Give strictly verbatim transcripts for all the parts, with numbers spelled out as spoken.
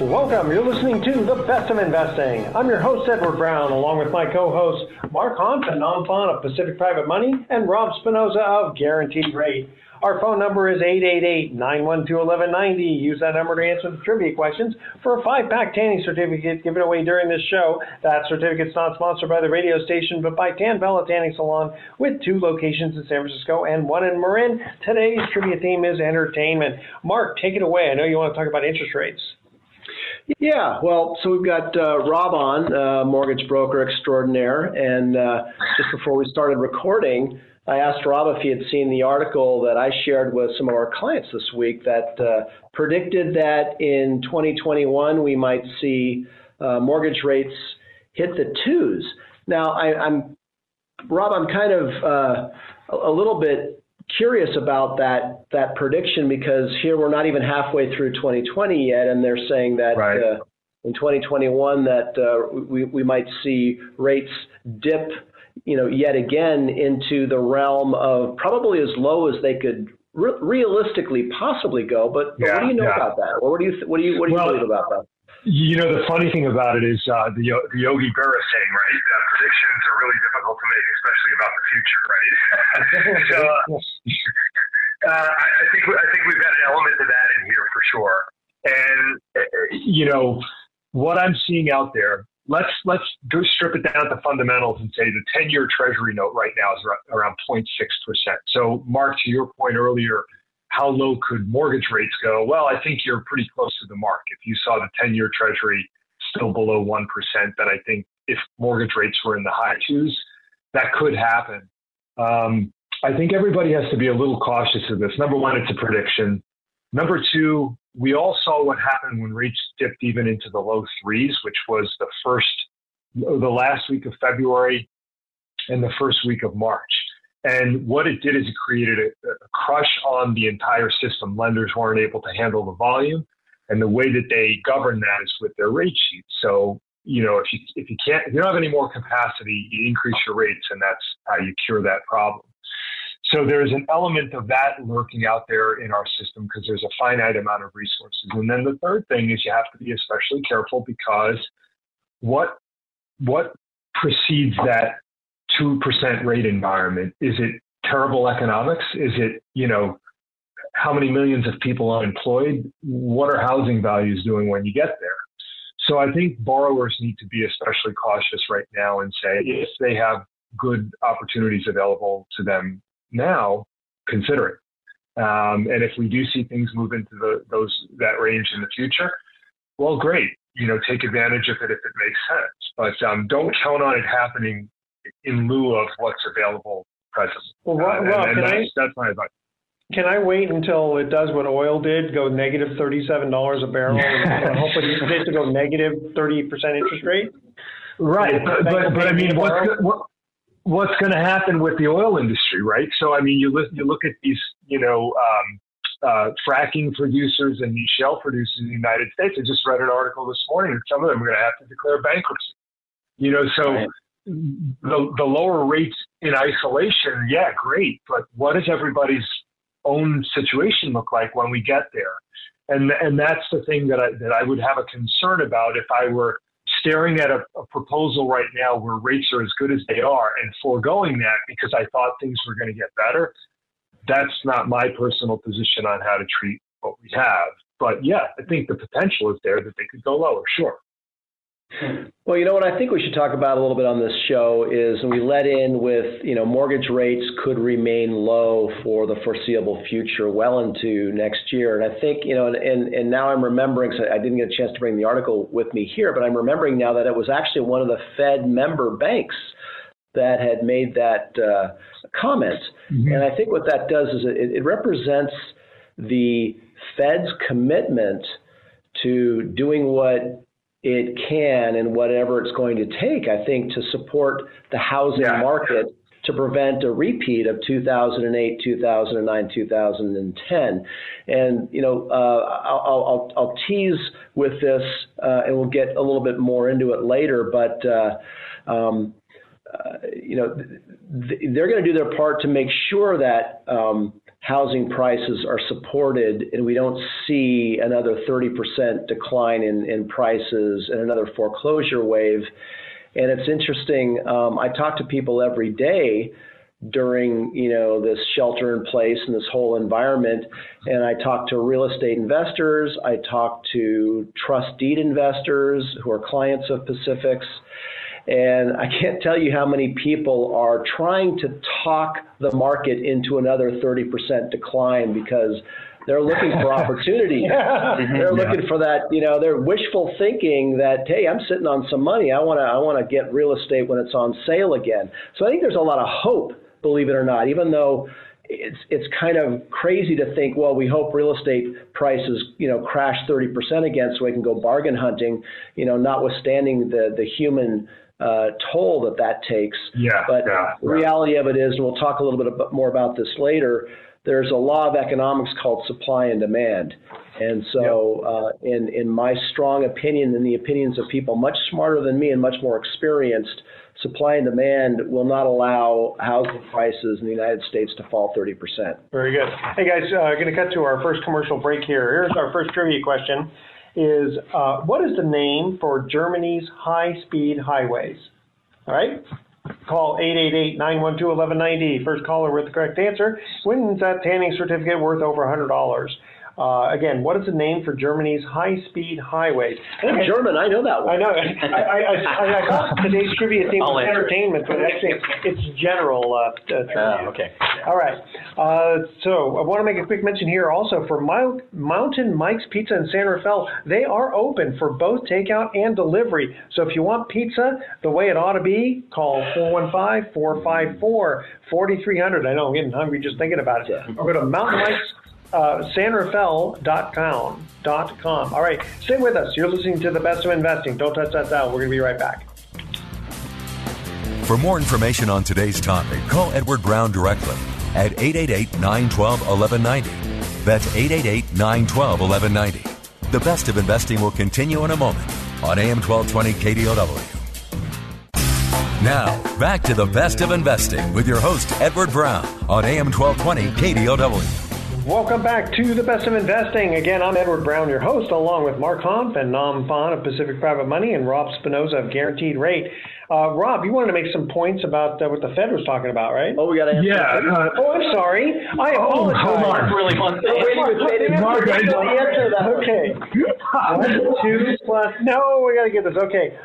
Welcome. You're listening to The Best of Investing. I'm your host, Edward Brown, along with my co-hosts, Mark Hunt and Nam Phan of Pacific Private Money and Rob Spinosa of Guaranteed Rate. Our phone number is eight eight eight, nine one two, one one nine zero. Use that number to answer the trivia questions for a five-pack tanning certificate given away during this show. That certificate's not sponsored by the radio station, but by Tan Bella Tanning Salon, with two locations in San Francisco and one in Marin. Today's trivia theme is entertainment. Mark, take it away. I know you want to talk about interest rates. Yeah, well, so we've got uh, Rob on, uh, mortgage broker extraordinaire, and uh, just before we started recording, I asked Rob if he had seen the article that I shared with some of our clients this week that uh, predicted that in twenty twenty-one we might see uh, mortgage rates hit the twos. Now, I, I'm Rob, I'm kind of uh, a, a little bit curious about that that prediction, because here we're not even halfway through twenty twenty yet, and they're saying that right. uh, in twenty twenty-one that uh, we we might see rates dip, you know, yet again into the realm of probably as low as they could re- realistically possibly go. But, but yeah, what do you know yeah. about that? Or what do you th- what do you what do you well, believe about that? You know, the funny thing about it is uh, the, the Yogi Berra saying, right? That predictions are really difficult to make, especially about the future, right? so, uh, uh, I think I think we've got an element of that in here for sure. And uh, you know, what I'm seeing out there, let's let's go strip it down to fundamentals and say the ten-year Treasury note right now is around zero point six percent. So, Mark, to your point earlier, how low could mortgage rates go? Well, I think you're pretty close to the mark. If you saw the ten-year Treasury still below one percent, then I think if mortgage rates were in the high twos, that could happen. Um, I think everybody has to be a little cautious of this. Number one, it's a prediction. Number two, we all saw what happened when rates dipped even into the low threes, which was the first, the last week of February and the first week of March. And what it did is it created a, a crush on the entire system. Lenders weren't able to handle the volume. And the way that they govern that is with their rate sheets. So, you know, if you if you can't, if you don't have any more capacity, you increase your rates, and that's how you cure that problem. So there's an element of that lurking out there in our system because there's a finite amount of resources. And then the third thing is you have to be especially careful, because what what precedes that two percent rate environment? Is it terrible economics? Is it, you know, how many millions of people unemployed? What are housing values doing when you get there? So I think borrowers need to be especially cautious right now and say, if they have good opportunities available to them now, consider it. Um, and if we do see things move into the, those that range in the future, well, great. You know, take advantage of it if it makes sense. But um, don't count on it happening in lieu of what's available present. Well, Rob, uh, Rob, and, and that's, I, that's my advice. Can I wait until it does what oil did, go negative thirty-seven dollars a barrel, and hopefully it gets to go negative thirty percent interest rate? Right. But, but, but I mean, what's, what, what's going to happen with the oil industry, right? So, I mean, you look, you look at these, you know, um, uh, fracking producers and these shale producers in the United States. I just read an article this morning that some of them are going to have to declare bankruptcy. You know, so... Right. The, the lower rates in isolation, yeah, great. But what does everybody's own situation look like when we get there? And and that's the thing that I that I would have a concern about if I were staring at a, a proposal right now where rates are as good as they are and foregoing that because I thought things were going to get better. that's not my personal position on how to treat what we have. But yeah, I think the potential is there that they could go lower, sure. Well, you know what I think we should talk about a little bit on this show is we let in with, you know, mortgage rates could remain low for the foreseeable future, well into next year. And I think, you know, and, and, and now I'm remembering, so I didn't get a chance to bring the article with me here, but I'm remembering now that it was actually one of the Fed member banks that had made that uh, comment. Mm-hmm. And I think what that does is it, it represents the Fed's commitment to doing what it can and whatever it's going to take, I think, to support the housing yeah. market to prevent a repeat of two thousand eight, two thousand nine, two thousand ten. And, you know, uh, I'll, I'll, I'll tease with this uh, and we'll get a little bit more into it later, but, uh, um, uh, you know, th- they're going to do their part to make sure that um, housing prices are supported and we don't see another thirty percent decline in, in prices and another foreclosure wave. And it's interesting, um, I talk to people every day during, you know, this shelter in place and this whole environment. And I talk to real estate investors, I talk to trust deed investors who are clients of Pacific's. And I can't tell you how many people are trying to talk the market into another thirty percent decline because they're looking for opportunity. yeah. They're yeah. looking for that, you know, they're wishful thinking that, hey, I'm sitting on some money. I want to I want to get real estate when it's on sale again. So I think there's a lot of hope, believe it or not, even though it's it's kind of crazy to think, well, we hope real estate prices, you know, crash thirty percent again so we can go bargain hunting, you know, notwithstanding the the human Uh, toll that that takes. Yeah, but yeah, the reality yeah. of it is, and we'll talk a little bit more about this later, there's a law of economics called supply and demand. And so yeah. uh, in, in my strong opinion and the opinions of people much smarter than me and much more experienced, supply and demand will not allow housing prices in the United States to fall thirty percent. Very good. Hey guys, uh, going to cut to our first commercial break here. Here's our first trivia question. Is uh, what is the name for Germany's high-speed highways? All right, call eight eight eight, nine one two, one one nine zero. First caller with the correct answer wins that tanning certificate worth over one hundred dollars. Uh, again, what is the name for Germany's high-speed highways? I'm okay. German, I know that one. I know. I, I, I, I thought today's trivia theme was entertainment, but actually it's general uh, uh, trivia. Uh, okay. All right. Uh, so I want to make a quick mention here also for Mount, Mountain Mike's Pizza in San Rafael. They are open for both takeout and delivery. So if you want pizza the way it ought to be, call four one five, four five four, four three zero zero. I know I'm getting hungry just thinking about it. Or go to Mountain Mike's Uh, San Rafael dot com. All right, stay with us. You're listening to The Best of Investing. Don't touch that dial. We're going to be right back. For more information on today's topic, call Edward Brown directly at eight eight eight, nine one two, one one nine zero. That's eight eight eight, nine one two, one one nine zero. The Best of Investing will continue in a moment on A M twelve twenty K D O W. Now, back to The Best of Investing with your host, Edward Brown, on A M twelve twenty K D O W. Welcome back to The Best of Investing. Again, I'm Edward Brown, your host, along with Mark Hunt and Nam Phan of Pacific Private Money and Rob Spinosa of Guaranteed Rate. Uh, Rob, you wanted to make some points about uh, what the Fed was talking about, right? Oh, we got to answer. Yeah. Uh, oh, I'm sorry. I apologize. Oh, Mark really wants to answer that. Okay. One, two, plus. No, we got to get this. Okay.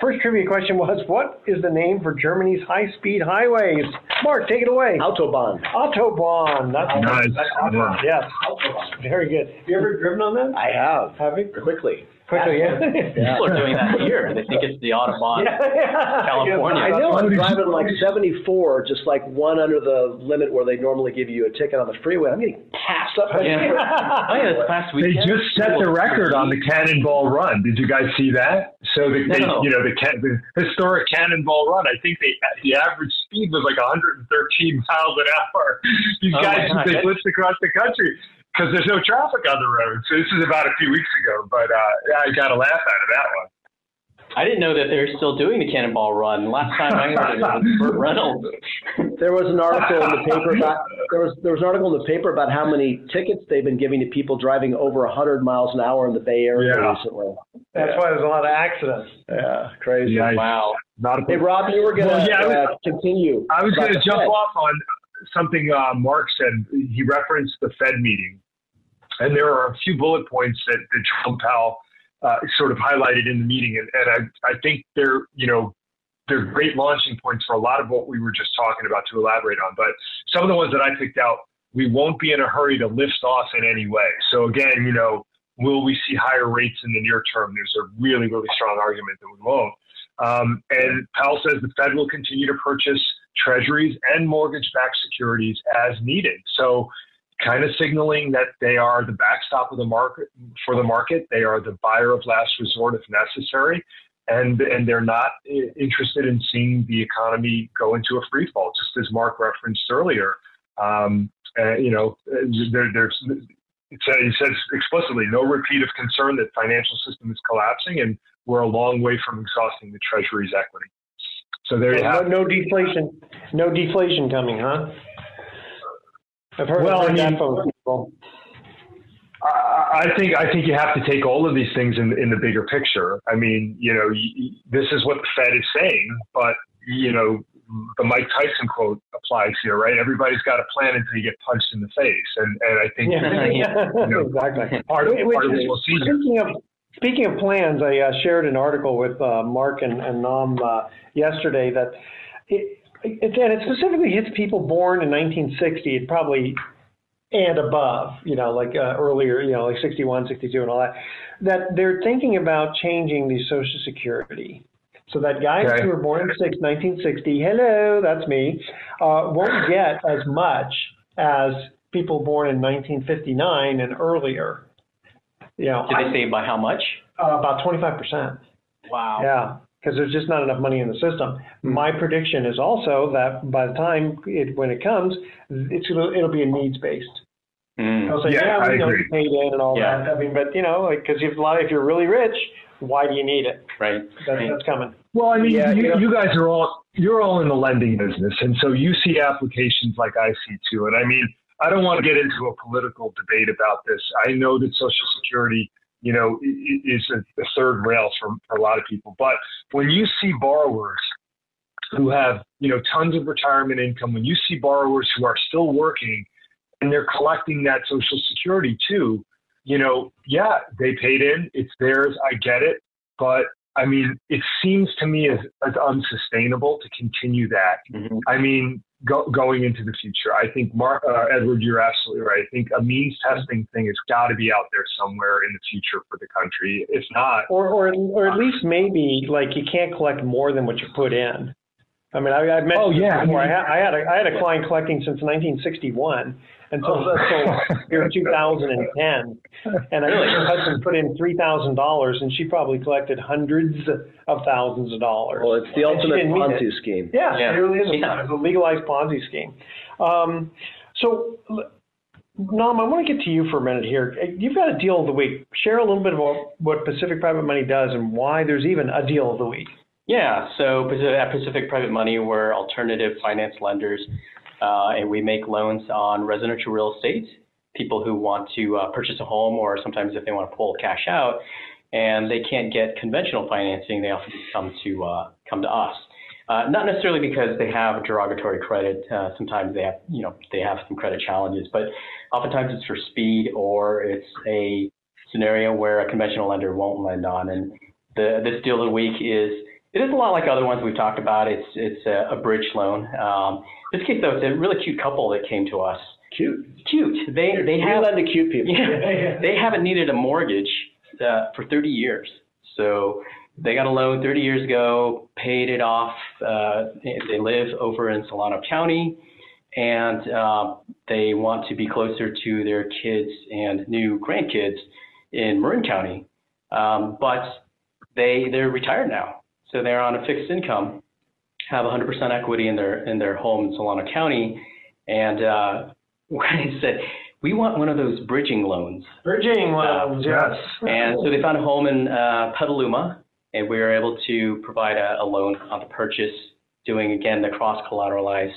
First trivia question was, what is the name for Germany's high-speed highways? Mark, take it away. Autobahn. Autobahn. That's nice. That's Autobahn. Yeah. Yes. Autobahn. Very good. Have you ever driven on that? I have. Have you? Quickly. Quickly, yeah. yeah. People are doing that here. They think it's the Autobahn. Yeah, yeah. California. I know. I'm driving like seventy-four, just like one under the limit where they normally give you a ticket on the freeway. I'm getting passed up. Yeah. Oh, yeah, this past weekend. They just set the record on the Cannonball Run. Did you guys see that? So the they, no. you know the, the historic Cannonball Run. I think they the average speed was like one hundred thirteen miles an hour. These oh guys they blitzed across the country because there's no traffic on the road. So this is about a few weeks ago, but uh, I got a laugh out of that one. I didn't know that they were still doing the Cannonball Run. Last time I heard it was Burt Reynolds. There was an article in the paper about there was there was an article in the paper about how many tickets they've been giving to people driving over one hundred miles an hour in the Bay Area yeah. recently. That's yeah. why there's a lot of accidents. Yeah, crazy. Yeah, wow. Not a hey, Rob, you were going to well, yeah, uh, continue. I was going to jump off on something uh, Mark said. He referenced the Fed meeting, and there are a few bullet points that, that Jerome Powell uh, sort of highlighted in the meeting, and, and I, I think they're, you know, they're great launching points for a lot of what we were just talking about to elaborate on. But some of the ones that I picked out, we won't be in a hurry to lift off in any way. So again, you know, will we see higher rates in the near term? There's a really, really strong argument that we won't. Um, and Powell says the Fed will continue to purchase treasuries and mortgage-backed securities as needed. So kind of signaling that they are the backstop of the market for the market. They are the buyer of last resort if necessary. And, and they're not interested in seeing the economy go into a free fall, just as Mark referenced earlier. Um, uh, you know, there, there's, it says explicitly, no repeat of concern that financial system is collapsing, and we're a long way from exhausting the Treasury's equity. So there you have no, no deflation, no deflation coming, huh? I've heard, well, I've heard I mean, that from people. I think I think you have to take all of these things in, in the bigger picture. I mean, you know, you, this is what the Fed is saying, but, you know, the Mike Tyson quote applies here, right? Everybody's got a plan until you get punched in the face. And, and I think yeah, yeah. You know, exactly. part of, Which, part of what we'll see speaking of, speaking of plans, I uh, shared an article with uh, Mark and, and Nam uh, yesterday that it, it, and it specifically hits people born in nineteen sixty. It probably... and above, you know, like uh, earlier, you know, like sixty-one, sixty-two and all that, that they're thinking about changing the Social Security. So that guys okay. who were born in nineteen sixty, hello, that's me, uh, won't get as much as people born in nineteen fifty-nine and earlier. You know, Did I, they save by how much? Uh, about twenty-five percent. Wow. Yeah, because there's just not enough money in the system. My prediction is also that by the time it when it comes, it's it'll, it'll be a needs based. Mm. They'll say, yeah, yeah we I know agree. You paid in and all yeah. that. I mean, but you know, because like, if, if you're really rich, why do you need it? Right. That, right. That's coming. Well, I mean, yeah, you, you, know, you guys are all you're all in the lending business, and so you see applications like I see too. And I mean, I don't want to get into a political debate about this. I know that Social Security, you know, is a third rail for, for a lot of people. But when you see borrowers who have, you know, tons of retirement income, when you see borrowers who are still working and they're collecting that Social Security too, you know, yeah, they paid in, it's theirs, I get it. But I mean, it seems to me as, as unsustainable to continue that. Mm-hmm. I mean, go, going into the future, I think, Mark, uh, Edward, you're absolutely right. I think a means testing thing has got to be out there somewhere in the future for the country. If not, or or, or at least maybe like you can't collect more than what you put in. I mean, I, I've mentioned oh, yeah. before. I, mean, I, had, I had a I had a client collecting since nineteen sixty-one until oh. so year two thousand ten, and I really her husband put in three thousand dollars, and she probably collected hundreds of thousands of dollars. Well, it's the ultimate Ponzi scheme. Yeah, yeah, it really is. Yeah. It's a legalized Ponzi scheme. Um, so, Nam, I want to get to you for a minute here. You've got a deal of the week. Share a little bit about what Pacific Private Money does and why there's even a deal of the week. Yeah, so at Pacific Private Money, we're alternative finance lenders, uh, and we make loans on residential real estate, people who want to uh, purchase a home, or sometimes if they want to pull cash out and they can't get conventional financing, they often come to uh, come to us. Uh, not necessarily because they have derogatory credit. Uh, sometimes they have, you know, they have some credit challenges, but oftentimes it's for speed, or it's a scenario where a conventional lender won't lend on. And the, this deal of the week is, it is a lot like other ones we've talked about. It's it's a, a bridge loan. Um, in this case, though, it's a really cute couple that came to us. Cute. Cute. They they have lend to cute people. Yeah, yeah, yeah. They haven't needed a mortgage uh, for thirty years. So they got a loan thirty years ago, paid it off. Uh, they live over in Solano County, and uh, they want to be closer to their kids and new grandkids in Marin County. Um, but they they're retired now. So they're on a fixed income, have one hundred percent equity in their in their home in Solano County, and uh, when I said we want one of those bridging loans, bridging loans, uh, yes. And so they found a home in uh, Petaluma, and we were able to provide a, a loan on the purchase, doing again the cross-collateralized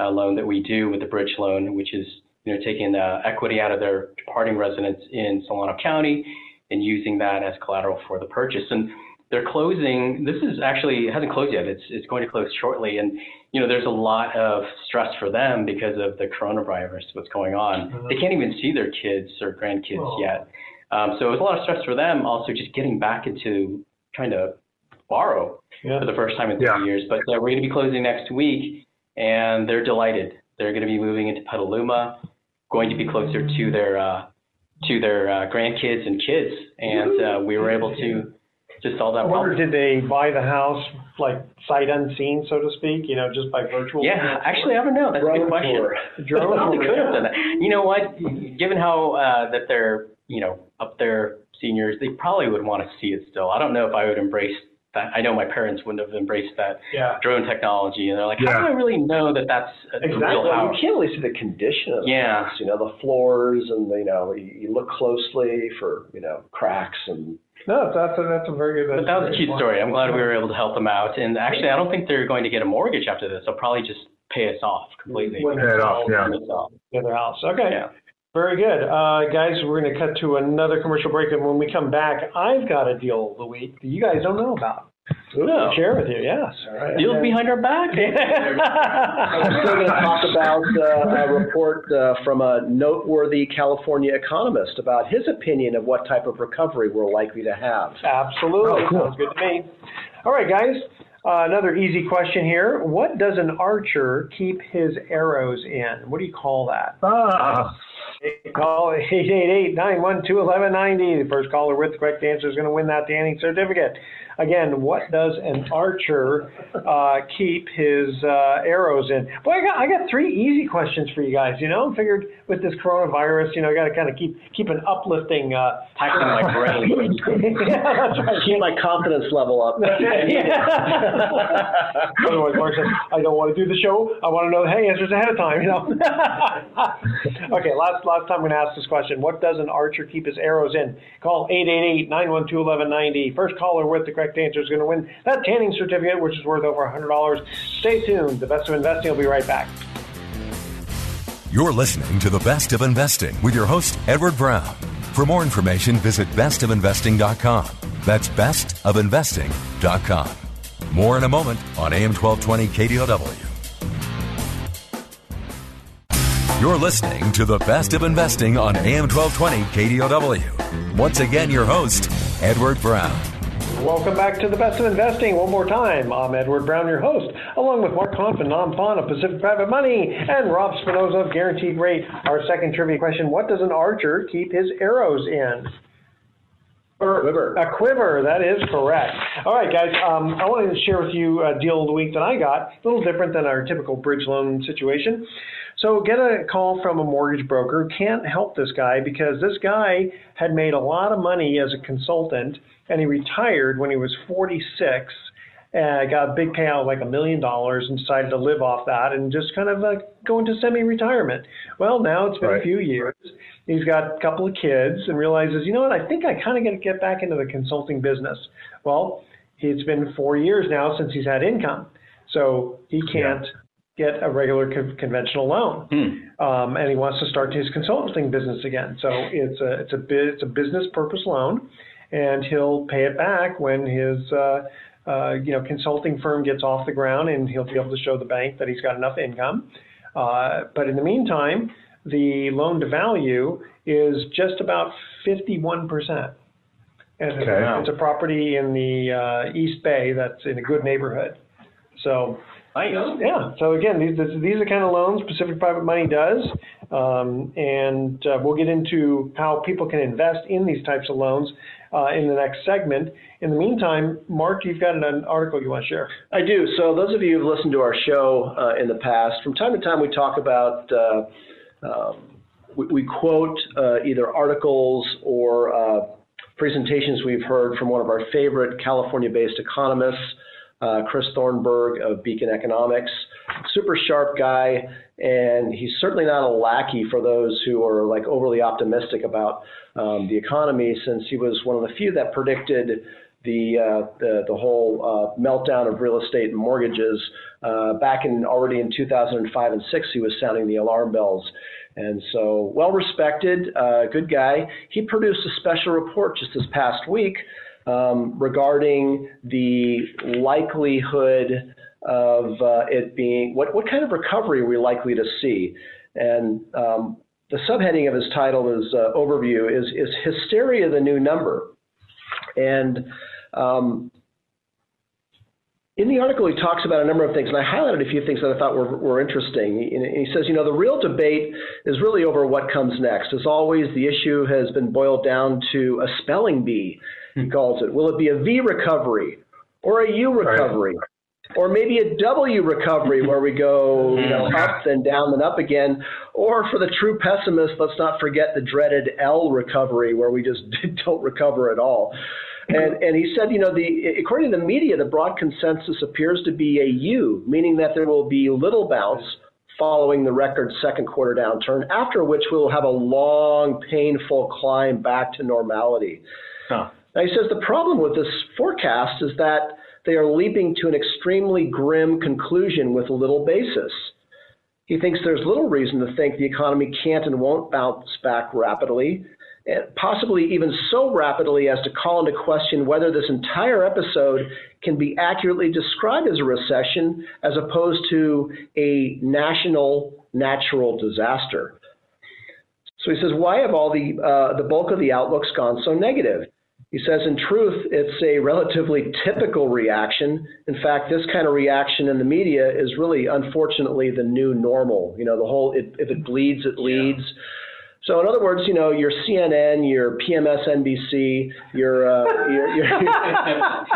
uh, loan that we do with the bridge loan, which is you know taking uh, equity out of their departing residence in Solano County and using that as collateral for the purchase. And They're closing. This is actually it hasn't closed yet. It's it's going to close shortly. And, you know, there's a lot of stress for them because of the coronavirus, what's going on. Mm-hmm. They can't even see their kids or grandkids oh. yet. Um, so it was a lot of stress for them. Also, just getting back into trying to borrow yeah. for the first time in three yeah. years. But uh, we're going to be closing next week, and they're delighted. They're going to be moving into Petaluma, going to be closer to their uh, to their uh, grandkids and kids. And uh, we were able to. Just all that. I wonder, did they buy the house like sight unseen, so to speak? You know, just by virtual. Yeah, control? actually, I don't know. That's Drone a good question. Drone could have done that. You know what? Given how uh, that they're, you know, up there seniors, they probably would want to see it still. I don't know if I would embrace that. I know my parents wouldn't have embraced that yeah. drone technology, and they're like, yeah. how do I really know that that's a exactly. real house? You can't really see the condition of yeah. the house. You know, the floors, and you know, you look closely for you know cracks and. No, that's a, that's a very good. But that was a cute point. story. I'm glad we were able to help them out. And actually, I don't think they're going to get a mortgage after this. They'll probably just pay us off completely. Pay it off, yeah. Pay their house. Okay. Yeah. Very good. Uh, guys, we're going to cut to another commercial break. And when we come back, I've got a deal of the week that you guys don't know about. Ooh, no. Share with you, yes. Right. Deals then, behind our back. I'm still going to talk about uh, a report uh, from a noteworthy California economist about his opinion of what type of recovery we're likely to have. Absolutely. Oh, cool. Sounds good to me. All right, guys. Uh, another easy question here. What does an archer keep his arrows in? What do you call that? Ah. Call eight eight eight, nine one two, one one nine zero. The first caller with the correct answer is going to win that Tanning certificate. Again, what does an archer uh, keep his uh, arrows in? Boy, I got, I got three easy questions for you guys. You know, I figured with this coronavirus, you know, I got to kind of keep keep an uplifting. Uh, Tackling my brain. Yeah, that's right. Keep my confidence level up. Otherwise, Mark says, I don't want to do the show. I want to know the hey answers ahead of time, you know. Okay, last, last time I'm going to ask this question. What does an archer keep his arrows in? Call eight eight eight, nine one two, one one nine zero. First caller with the correct answer is going to win that Tanning certificate, which is worth over one hundred dollars. Stay tuned. The Best of Investing will be right back. You're listening to The Best of Investing with your host, Edward Brown. For more information, visit best of investing dot com. That's best of investing dot com. More in a moment on A M twelve twenty K D O W. You're listening to The Best of Investing on A M twelve twenty K D O W. Once again, your host, Edward Brown. Welcome back to The Best of Investing one more time. I'm Edward Brown, your host, along with Mark Hunt and Nam Phan of Pacific Private Money and Rob Spinosa of Guaranteed Rate. Our second trivia question, what does an archer keep his arrows in? A quiver. A quiver, that is correct. All right, guys, um, I wanted to share with you a deal of the week that I got, a little different than our typical bridge loan situation. So get a call from a mortgage broker. Can't help this guy because this guy had made a lot of money as a consultant, and he retired when he was forty-six and got a big payout of like a million dollars and decided to live off that and just kind of uh, go into semi-retirement. Well, now it's been right. a few years. He's got a couple of kids and realizes, you know what, I think I kind of got to get back into the consulting business. Well, it's been four years now since he's had income, so he can't... Yeah. get a regular co- conventional loan, hmm. um, and he wants to start his consulting business again. So it's a it's a it's a business purpose loan, and he'll pay it back when his uh, uh, you know consulting firm gets off the ground, and he'll be able to show the bank that he's got enough income. Uh, but in the meantime, the loan to value is just about fifty-one percent, and okay. it's, it's a property in the uh, East Bay that's in a good neighborhood. So. Nice. Yeah. So again, these these are the kind of loans Pacific Private Money does, um, and uh, we'll get into how people can invest in these types of loans uh, in the next segment. In the meantime, Mark, you've got an article you want to share. I do. So those of you who've listened to our show uh, in the past, from time to time, we talk about uh, uh, we, we quote uh, either articles or uh, presentations we've heard from one of our favorite California-based economists. Uh, Chris Thornburg of Beacon Economics, super sharp guy, and he's certainly not a lackey for those who are like overly optimistic about um, the economy, since he was one of the few that predicted the uh, the, the whole uh, meltdown of real estate and mortgages uh, back in already in two thousand five and six. He was sounding the alarm bells, and so well respected, uh, good guy. He produced a special report just this past week. um, regarding the likelihood of uh, it being, what, what kind of recovery are we likely to see? And um, the subheading of his title is uh, overview is, is hysteria the new number? And um, in the article, he talks about a number of things, and I highlighted a few things that I thought were, were interesting. And he says, you know, the real debate is really over what comes next. As always, the issue has been boiled down to a spelling bee, he calls it. Will it be a V recovery or a U recovery? Right. Or maybe a W recovery where we go, you know, up and down and up again. Or for the true pessimist, let's not forget the dreaded L recovery where we just don't recover at all. And, and he said, you know, the, according to the media, the broad consensus appears to be a U, meaning that there will be little bounce following the record second quarter downturn, after which we will have a long, painful climb back to normality. Huh. Now, he says the problem with this forecast is that they are leaping to an extremely grim conclusion with little basis. He thinks there's little reason to think the economy can't and won't bounce back rapidly, and possibly even so rapidly as to call into question whether this entire episode can be accurately described as a recession as opposed to a national natural disaster. So he says, why have all the uh, the bulk of the outlooks gone so negative? He says, in truth, it's a relatively typical reaction. In fact, this kind of reaction in the media is really, unfortunately, the new normal. You know, the whole, it, if it bleeds, it leads. Yeah. So in other words, you know, your C N N, your P M S N B C, your uh, your, your,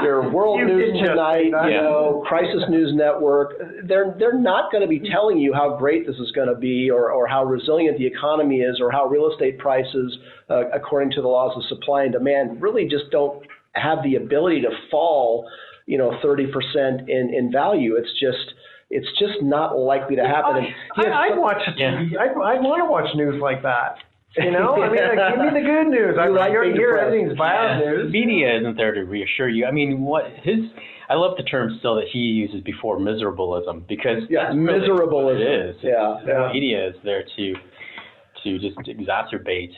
your World you News Tonight, yeah. you know, Crisis News Network, they're they're not going to be telling you how great this is going to be, or or how resilient the economy is, or how real estate prices, uh, according to the laws of supply and demand, really just don't have the ability to fall, you know, thirty percent in in value. It's just. It's just not likely to happen. I, yes, I, I watch. Yeah. I I want to watch news like that. You know, I mean, like, give me the good news. I like your here everything's bad yeah. news. Media isn't there to reassure you. I mean, what his? I love the term still that he uses before miserableism, because yeah, miserableism. It is. Yeah, yeah. Media is there to to just exacerbate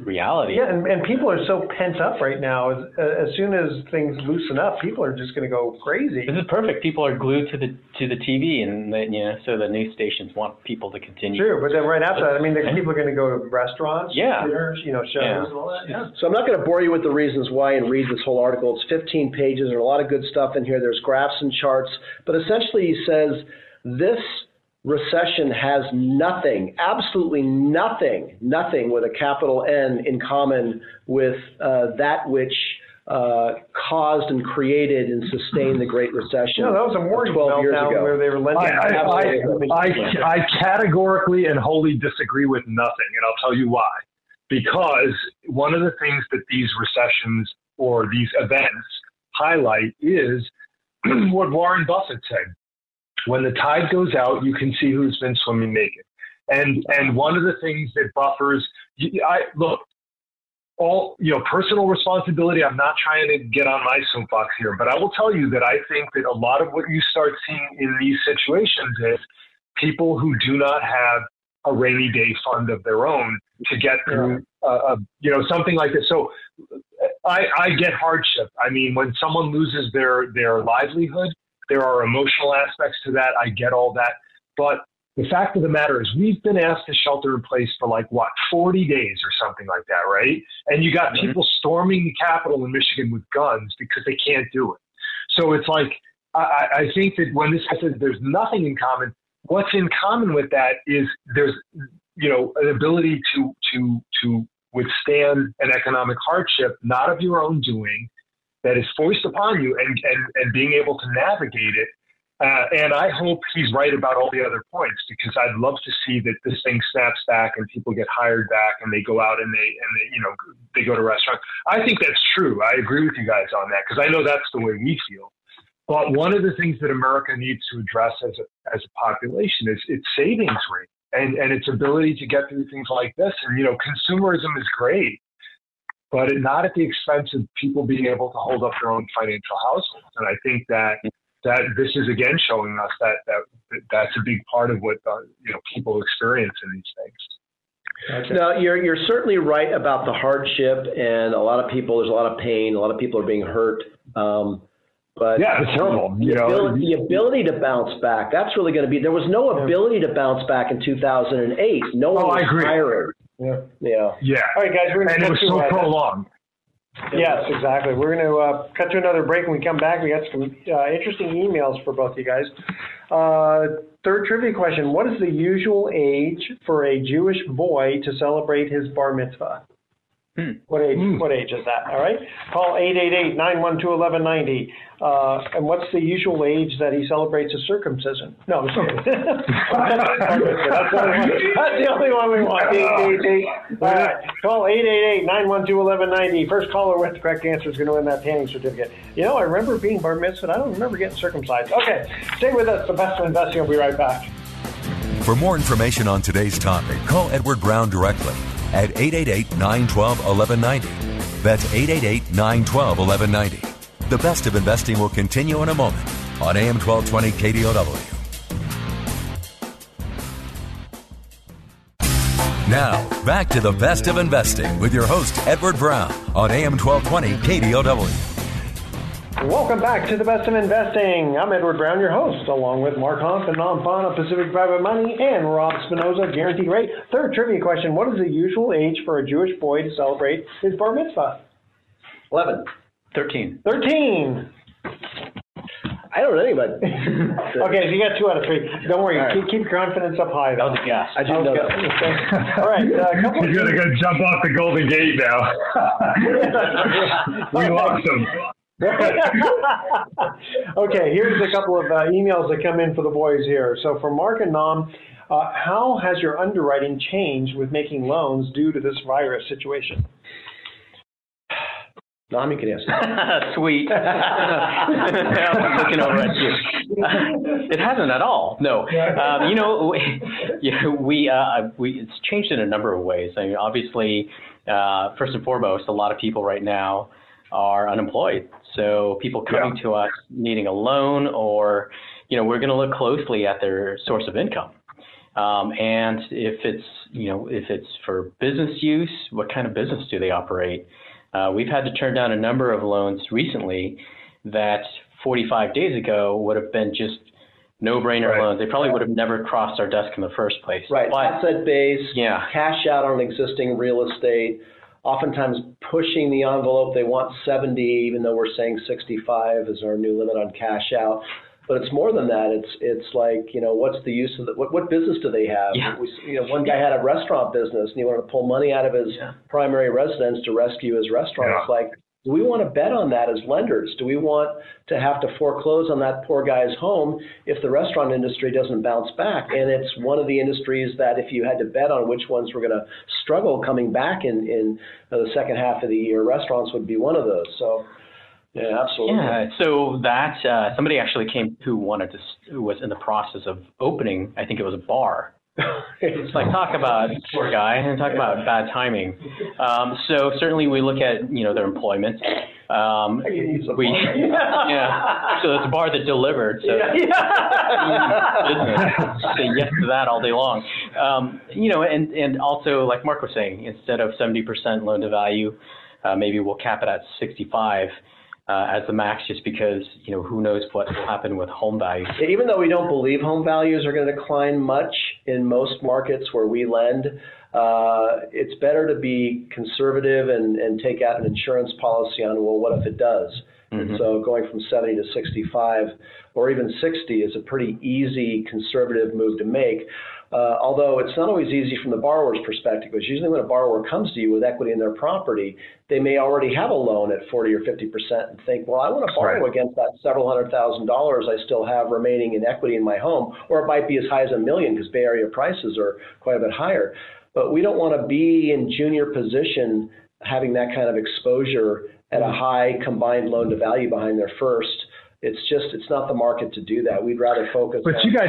reality. Yeah, and, and people are so pent up right now. As, as soon as things loosen up, people are just going to go crazy. This is perfect. People are glued to the to the T V, and then, you know, so the news stations want people to continue. True, but then right after that, I mean, the people are going to go to restaurants, yeah, theaters, you know, shows, yeah. and all that. Yeah. So I'm not going to bore you with the reasons why and read this whole article. It's fifteen pages. There's a lot of good stuff in here. There's graphs and charts, but essentially he says this recession has nothing, absolutely nothing, nothing with a capital N in common with uh, that which uh, caused and created and sustained the Great Recession. No, that was a Warren Buffett album where they were lending. I, I, I, I, I categorically and wholly disagree with nothing, and I'll tell you why. Because one of the things that these recessions or these events highlight is what Warren Buffett said. When the tide goes out, you can see who's been swimming naked. And and one of the things that buffers, I look, all, you know, personal responsibility, I'm not trying to get on my soapbox here, but I will tell you that I think that a lot of what you start seeing in these situations is people who do not have a rainy day fund of their own to get through, yeah. uh, you know, something like this. So I, I get hardship. I mean, when someone loses their, their livelihood, there are emotional aspects to that. I get all that. But the fact of the matter is we've been asked to shelter in place for like, what, forty days or something like that, right? And you got people storming the Capitol in Michigan with guns because they can't do it. So it's like, I, I think that when this happens, there's nothing in common. What's in common with that is there's, you know, an ability to, to, to withstand an economic hardship, not of your own doing, that is forced upon you, and, and, and being able to navigate it. Uh, and I hope he's right about all the other points, because I'd love to see that this thing snaps back and people get hired back and they go out and they, and they, you know, they go to restaurants. I think that's true. I agree with you guys on that, because I know that's the way we feel. But one of the things that America needs to address as a, as a population is its savings rate and, and its ability to get through things like this. And, you know, consumerism is great, but not at the expense of people being able to hold up their own financial households. And I think that that this is, again, showing us that, that that's a big part of what uh, you know people experience in these things. Okay. No, you're you're certainly right about the hardship, and a lot of people. There's a lot of pain. A lot of people are being hurt. Um, but yeah, it's terrible. You know, ability, the ability to bounce back. That's really going to be. There was no ability to bounce back in two thousand eight. No one oh, was I agree. hired. Yeah. Yeah. Yeah. All right, guys. We're gonna and it was so right prolonged. Now. Yes, exactly. We're going to uh, cut to another break. When we come back, we got some uh, interesting emails for both you guys. Uh, third trivia question. What is the usual age for a Jewish boy to celebrate his bar mitzvah? Hmm. What age hmm. What age is that? All right. Call eight eight eight, nine one two, one one nine zero. Uh, and what's the usual age that he celebrates a circumcision? No, I'm sorry. That's the only one we want. eight eight eight. All right. Call eight eight eight, nine one two, one one nine zero. First caller with the correct answer is going to win that tanning certificate. You know, I remember being bar mitzvah. I don't remember getting circumcised. Okay. Stay with us. The Best of Investing. We'll be right back. For more information on today's topic, call Edward Brown directly at eight eight eight, nine one two, one one nine zero. That's eight eight eight, nine one two, one one nine zero. The Best of Investing will continue in a moment on A M twelve twenty K D O W. Now, back to The Best of Investing with your host, Edward Brown, on A M twelve twenty K D O W. Welcome back to The Best of Investing. I'm Edward Brown, your host, along with Mark Hunt and Nam Phan of Pacific Private Money and Rob Spinosa, Guaranteed Rate. Third trivia question. What is the usual age for a Jewish boy to celebrate his bar mitzvah? eleven. thirteen. thirteen. I don't know anybody. Okay, so you got two out of three. Don't worry. Right. Keep, keep your confidence up high. Though. That was a guess. I just know that. Okay. All right. Uh, couple You're going to jump off the Golden Gate now. We lost them. Okay, here's a couple of uh, emails that come in for the boys here. So for Mark and Nam, uh, how has your underwriting changed with making loans due to this virus situation? Nam, you can answer. Sweet. I'm looking over at you. It hasn't at all. No. Um, you know, we, we, uh, we it's changed in a number of ways. I mean, obviously, uh, first and foremost, a lot of people right now are unemployed. So people coming yeah. to us needing a loan, or, you know, we're going to look closely at their source of income. Um, and if it's, you know, if it's for business use, what kind of business do they operate? Uh, we've had to turn down a number of loans recently that forty-five days ago would have been just no-brainer right. loans. They probably would have never crossed our desk in the first place. Right. Asset base, yeah. cash out on existing real estate, oftentimes pushing the envelope. They want seventy, even though we're saying sixty-five is our new limit on cash out. But it's more than that. It's it's like, you know, what's the use of the, what, what business do they have? Yeah. We, you know, one guy had a restaurant business and he wanted to pull money out of his yeah. primary residence to rescue his restaurant. Yeah. It's like, do we want to bet on that as lenders? Do we want to have to foreclose on that poor guy's home if the restaurant industry doesn't bounce back? And it's one of the industries that if you had to bet on which ones were going to struggle coming back in, in the second half of the year, restaurants would be one of those. So, yeah, absolutely. Yeah. So that uh, somebody actually came who wanted to, who was in the process of opening, I think it was a bar. It's like, talk about poor guy and talk about bad timing. Um, so certainly we look at, you know, their employment. Um, we, yeah. So it's a bar that delivered. So, yeah. Yeah. So yes to that all day long. Um, you know, and, and also like Mark was saying, instead of seventy percent loan to value, uh, maybe we'll cap it at sixty-five. Uh, as the max, just because, you know, who knows what will happen with home values. Even though we don't believe home values are going to decline much in most markets where we lend, uh, it's better to be conservative and, and take out an insurance policy on, well, what if it does? Mm-hmm. And so going from seventy to sixty-five or even sixty is a pretty easy conservative move to make. Uh, although it's not always easy from the borrower's perspective, because usually when a borrower comes to you with equity in their property, they may already have a loan at forty or fifty percent and think, well, I want to borrow right. against that several hundred thousand dollars I still have remaining in equity in my home, or it might be as high as a million because Bay Area prices are quite a bit higher. But we don't want to be in junior position having that kind of exposure at a high combined loan to value behind their first. It's just, it's not the market to do that. We'd rather focus. But on you guys,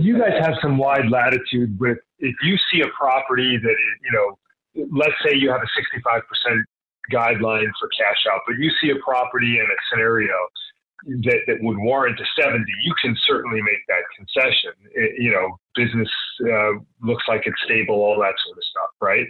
you guys have some wide latitude with, if you see a property that, is, you know, let's say you have a sixty-five percent guideline for cash out, but you see a property in a scenario that, that would warrant a seventy, you can certainly make that concession. It, you know, business uh, looks like it's stable, all that sort of stuff, right?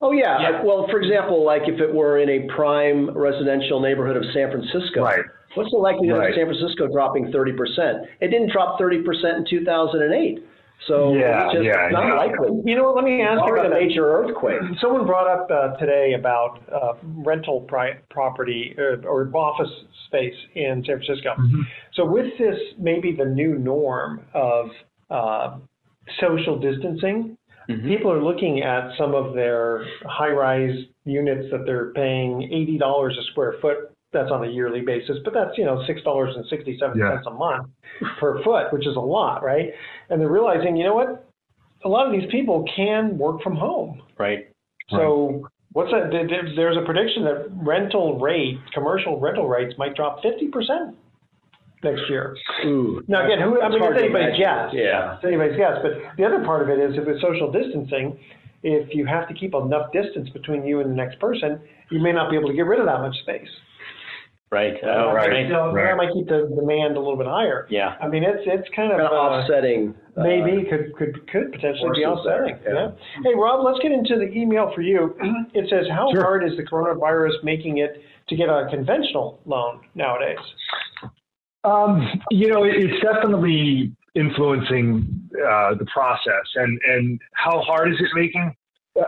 Oh, yeah. yeah. Well, for example, like if it were in a prime residential neighborhood of San Francisco, right. what's the likelihood right. of San Francisco dropping thirty percent? It didn't drop thirty percent in two thousand eight. So yeah, it's just yeah, not yeah. likely. You know what, let me ask you about a major earthquake. Someone brought up uh, today about uh, rental pri- property or, or office space in San Francisco. Mm-hmm. So with this, maybe the new norm of uh, social distancing, mm-hmm. people are looking at some of their high-rise units that they're paying eighty dollars a square foot. That's on a yearly basis, but that's, you know, six dollars and sixty-seven cents yeah. a month per foot, which is a lot, right? And they're realizing, you know what? A lot of these people can work from home. Right. So right. what's that? There's a prediction that rental rate, commercial rental rates might drop fifty percent next year. Ooh. Now, again, who, I mean, it's anybody's guess. Yeah. It's anybody's guess. But the other part of it is if it's social distancing, if you have to keep enough distance between you and the next person, you may not be able to get rid of that much space. Right. Oh, uh, right. So right. that might keep the demand a little bit higher. Yeah. I mean, it's it's kind of uh, offsetting. Maybe uh, could could could potentially be offsetting. Yeah. yeah. Hey, Rob, let's get into the email for you. It says, how sure. hard is the coronavirus making it to get a conventional loan nowadays? Um, you know, it's definitely influencing uh, the process, and and how hard is it making?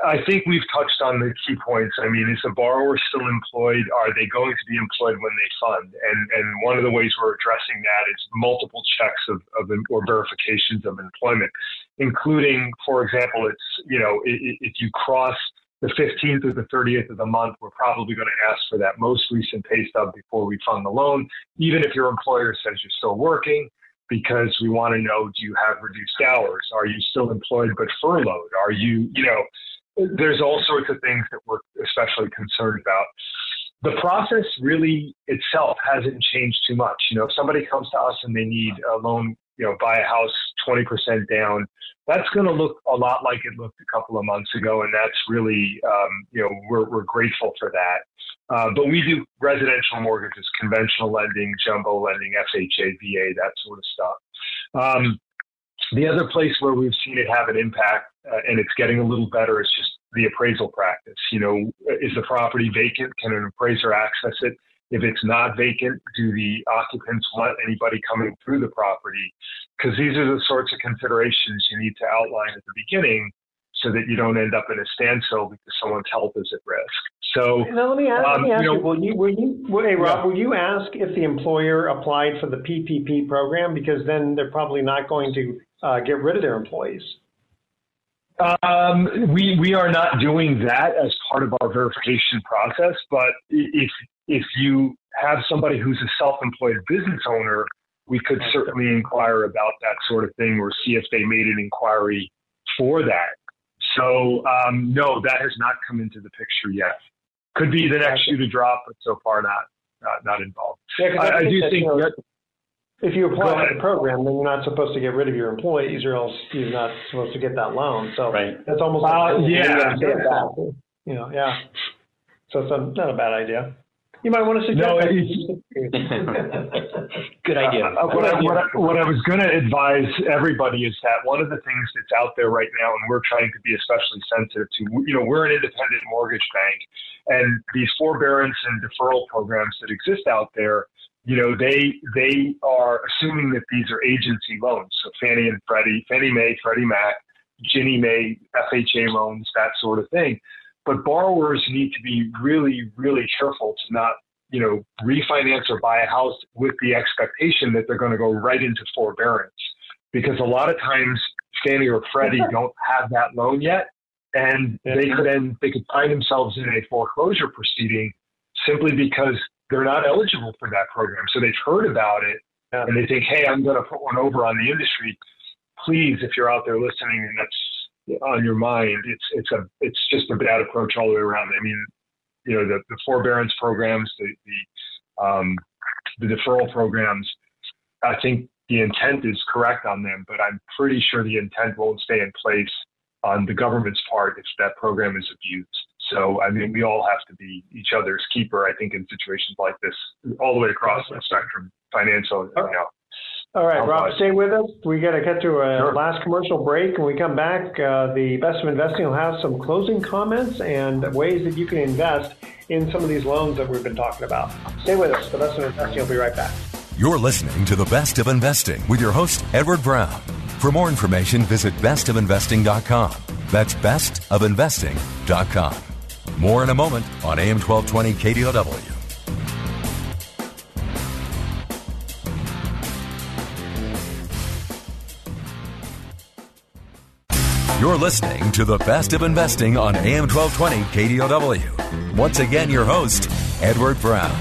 I think we've touched on the key points. I mean, is the borrower still employed? Are they going to be employed when they fund? And and one of the ways we're addressing that is multiple checks of, of or verifications of employment, including, for example, it's, you know, if you cross the fifteenth or the thirtieth of the month, we're probably going to ask for that most recent pay stub before we fund the loan, even if your employer says you're still working. Because we want to know, do you have reduced hours? Are you still employed but furloughed? Are you, you know, there's all sorts of things that we're especially concerned about. The process really itself hasn't changed too much. You know, if somebody comes to us and they need a loan, you know, buy a house twenty percent down, that's going to look a lot like it looked a couple of months ago. And that's really, um, you know, we're, we're grateful for that. Uh, but we do residential mortgages, conventional lending, jumbo lending, F H A, V A, that sort of stuff. Um, the other place where we've seen it have an impact uh, and it's getting a little better is just the appraisal practice. You know, is the property vacant? Can an appraiser access it? If it's not vacant, do the occupants want anybody coming through the property? Because these are the sorts of considerations you need to outline at the beginning so that you don't end up in a standstill because someone's health is at risk. So now let me ask, um, let me ask you, know, you, will you, will you will, hey, Rob, yeah. will you ask if the employer applied for the P P P program? Because then they're probably not going to uh, get rid of their employees. Um, we, we are not doing that as part of our verification process, but if If you have somebody who's a self-employed business owner, we could certainly inquire about that sort of thing or see if they made an inquiry for that. So, um, no, that has not come into the picture yet. Could be the next shoe to drop, but so far not not, not involved. Yeah, I, I, I do think that if you apply for the program, then you're not supposed to get rid of your employees or else you're not supposed to get that loan. So right. that's almost uh, like yeah, yeah. That. You know, yeah. So it's not, not a bad idea. You might want to suggest no, good idea. Uh, what, I, what, I, what I was going to advise everybody is that one of the things that's out there right now, and we're trying to be especially sensitive to, you know, we're an independent mortgage bank, and these forbearance and deferral programs that exist out there, you know, they they are assuming that these are agency loans. So Fannie and Freddie, Fannie Mae, Freddie Mac, Ginnie Mae, F H A loans, that sort of thing. But borrowers need to be really, really careful to not, you know, refinance or buy a house with the expectation that they're going to go right into forbearance. Because a lot of times Fannie or Freddie don't have that loan yet, and they could end, they could find themselves in a foreclosure proceeding simply because they're not eligible for that program. So they've heard about it, and they think, hey, I'm going to put one over on the industry. Please, if you're out there listening, and that's on your mind, it's it's a it's just a bad approach all the way around. I mean, you know, the, the forbearance programs, the the, um, the deferral programs. I think the intent is correct on them, but I'm pretty sure the intent won't stay in place on the government's part if that program is abused. So, I mean, we all have to be each other's keeper, I think, in situations like this, all the way across the spectrum, financial. All right, you know, all right Rob, stay with us. We got to get to a sure. last commercial break. When we come back, uh, the Best of Investing will have some closing comments and ways that you can invest in some of these loans that we've been talking about. Stay with us. The Best of Investing will be right back. You're listening to The Best of Investing with your host, Edward Brown. For more information, visit best of investing dot com. That's best of investing dot com. More in a moment on A M twelve twenty K D O W. You're listening to The Best of Investing on A M twelve twenty K D O W. Once again, your host, Edward Brown.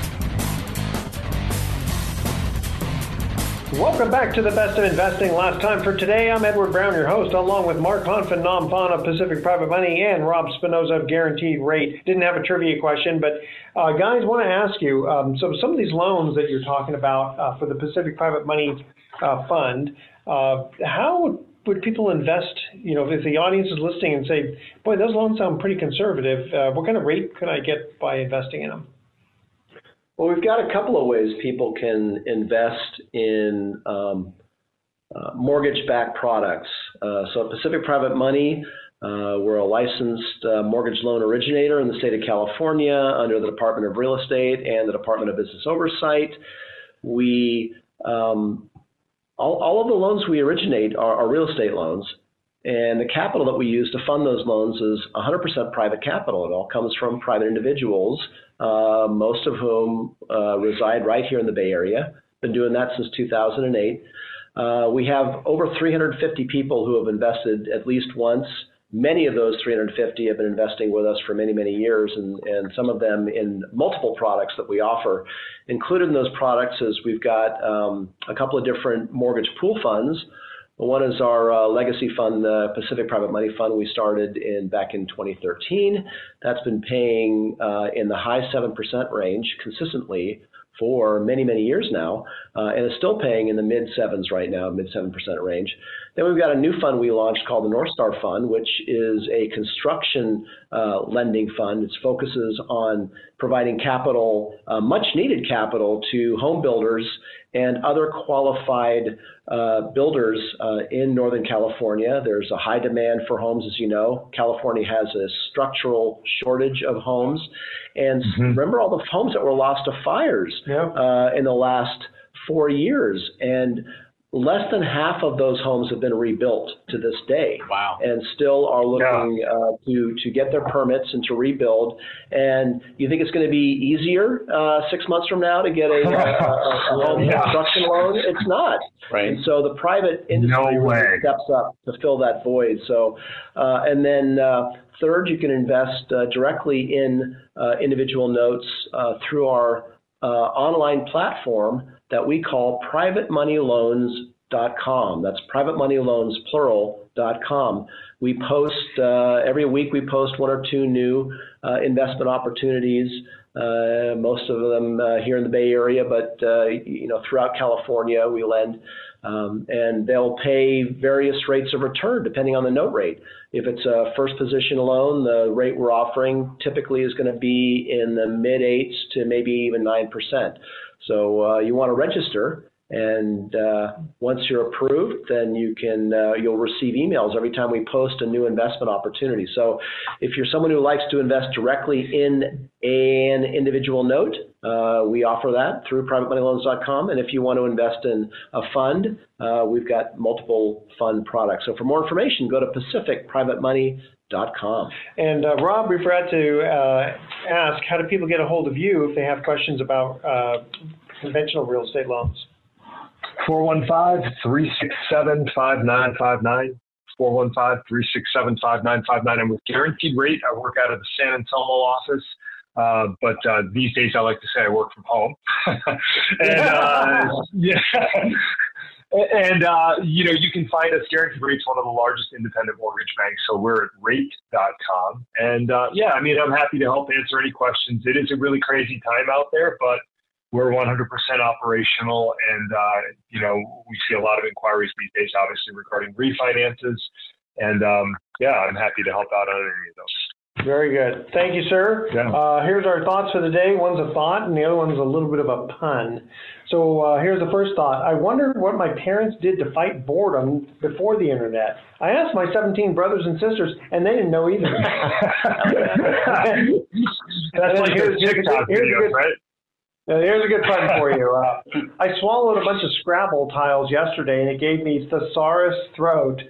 Welcome back to The Best of Investing. Last time for today, I'm Edward Brown, your host, along with Mark Hunt and Nam Phan of Pacific Private Money and Rob Spinosa of Guaranteed Rate. Didn't have a trivia question, but uh, guys, want to ask you, um, so some of these loans that you're talking about uh, for the Pacific Private Money uh, Fund, uh, how would people invest, you know, if the audience is listening and say, boy, those loans sound pretty conservative, uh, what kind of rate could I get by investing in them? Well, we've got a couple of ways people can invest in um, uh, mortgage-backed products. Uh, so Pacific Private Money, uh, we're a licensed uh, mortgage loan originator in the state of California under the Department of Real Estate and the Department of Business Oversight. We um, all, all of the loans we originate are, are real estate loans, and the capital that we use to fund those loans is one hundred percent private capital. It all comes from private individuals, Uh, most of whom uh, reside right here in the Bay Area. Been doing that since two thousand eight. Uh, we have over three hundred fifty people who have invested at least once. Many of those three hundred fifty have been investing with us for many, many years, and, and some of them in multiple products that we offer. Included in those products is we've got um, a couple of different mortgage pool funds. One is our uh, legacy fund, the Pacific Private Money Fund we started in back in twenty thirteen. That's been paying uh, in the high seven percent range consistently for many, many years now, uh, and is still paying in the mid-sevens right now, mid-seven percent range. Then we've got a new fund we launched called the North Star Fund, which is a construction uh, lending fund. It focuses on providing capital, uh, much-needed capital, to home builders and other qualified uh, builders uh, in Northern California. There's a high demand for homes, as you know. California has a structural shortage of homes. And mm-hmm. remember all the homes that were lost to fires yeah. uh, in the last four years. And less than half of those homes have been rebuilt to this day. Wow. And still are looking yeah. uh, to, to get their permits and to rebuild. And you think it's going to be easier uh, six months from now to get a, a, a, a home yeah. construction loan? It's not. Right. And so the private industry no really steps up to fill that void. So, uh, and then uh, third, you can invest uh, directly in uh, individual notes uh, through our uh, online platform that we call private money loans dot com. That's privatemoneyloans, plural, dot com. We post, uh, every week we post one or two new uh, investment opportunities, uh, most of them uh, here in the Bay Area, but uh, you know, throughout California we lend. Um, and they'll pay various rates of return depending on the note rate. If it's a first position loan, the rate we're offering typically is going to be in the mid eights to maybe even nine percent. So uh, you want to register, and uh, once you're approved, then you can uh, you'll receive emails every time we post a new investment opportunity. So if you're someone who likes to invest directly in an individual note, uh, we offer that through private money loans dot com. And if you want to invest in a fund, uh, we've got multiple fund products. So for more information, go to pacific private money dot com. And uh, Rob, we forgot to uh, ask, how do people get a hold of you if they have questions about uh, conventional real estate loans? four one five, three six seven, five nine five nine, four one five, three six seven, five nine five nine. And with Guaranteed Rate, I work out of the San Anselmo office. Uh, but uh, these days, I like to say I work from home. and, uh, yeah. And, uh, you know, you can find us. Guaranteed Rate's one of the largest independent mortgage banks, so we're at rate dot com. And, uh, yeah, I mean, I'm happy to help answer any questions. It is a really crazy time out there, but we're one hundred percent operational, and, uh, you know, we see a lot of inquiries these days, obviously, regarding refinances. And, um, yeah, I'm happy to help out on any of those. Very good. Thank you, sir. Yeah. Uh, here's our thoughts for the day. One's a thought, and the other one's a little bit of a pun. So uh, here's the first thought. I wonder what my parents did to fight boredom before the internet. I asked my seventeen brothers and sisters, and they didn't know either. That's like here's, a TikTok here's, video, here's a good, right? Uh, here's a good pun for you. Uh, I swallowed a bunch of Scrabble tiles yesterday, and it gave me thesaurus throat.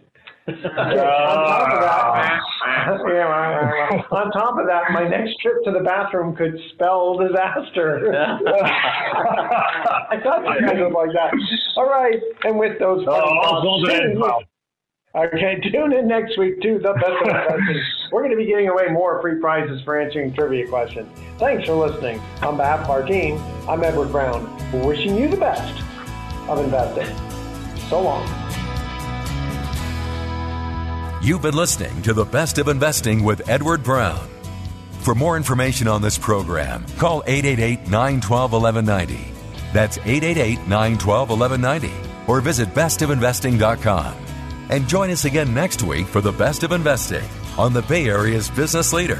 on, top of that, on top of that, my next trip to the bathroom could spell disaster. I thought it kind of like that. All right, and with those, oh, I'll tune in. Okay, tune in next week to the best of questions. We're going to be giving away more free prizes for answering trivia questions. Thanks for listening. On behalf of our team, I'm Edward Brown, wishing you the best of investing. So long. You've been listening to The Best of Investing with Edward Brown. For more information on this program, call eight eight eight, nine one two, one one nine zero. That's eight eight eight, nine one two, one one nine zero. Or visit best of investing dot com. And join us again next week for The Best of Investing on the Bay Area's business leader,